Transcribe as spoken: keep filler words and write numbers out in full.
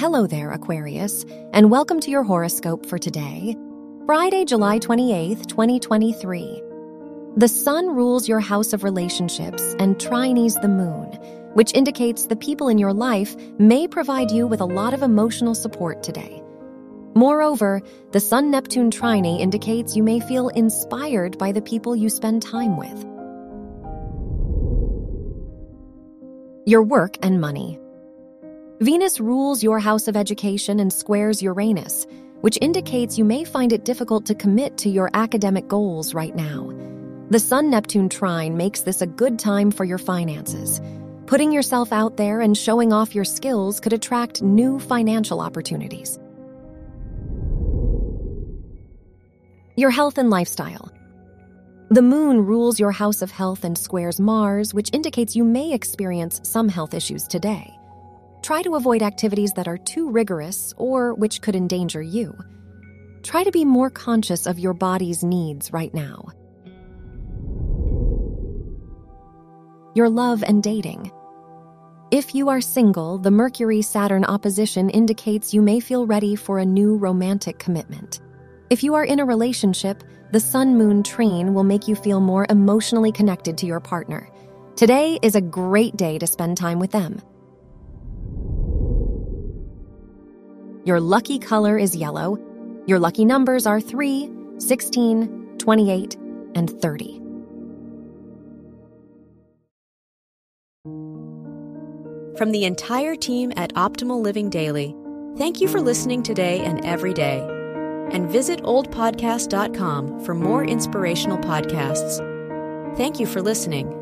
Hello there, Aquarius, and welcome to your horoscope for today, Friday, July twenty-eighth, twenty twenty-three. The sun rules your house of relationships and trines the moon, which indicates the people in your life may provide you with a lot of emotional support today. Moreover, the Sun-Neptune trine indicates you may feel inspired by the people you spend time with. Your work and money. Venus rules your house of education and squares Uranus, which indicates you may find it difficult to commit to your academic goals right now. The Sun-Neptune trine makes this a good time for your finances. Putting yourself out there and showing off your skills could attract new financial opportunities. Your health and lifestyle. The moon rules your house of health and squares Mars, which indicates you may experience some health issues today. Try to avoid activities that are too rigorous or which could endanger you. Try to be more conscious of your body's needs right now. Your love and dating. If you are single, the Mercury-Saturn opposition indicates you may feel ready for a new romantic commitment. If you are in a relationship, the Sun-Moon trine will make you feel more emotionally connected to your partner. Today is a great day to spend time with them. Your lucky color is yellow. Your lucky numbers are three, sixteen, twenty-eight, and thirty. From the entire team at Optimal Living Daily, thank you for listening today and every day. And visit old podcast dot com for more inspirational podcasts. Thank you for listening.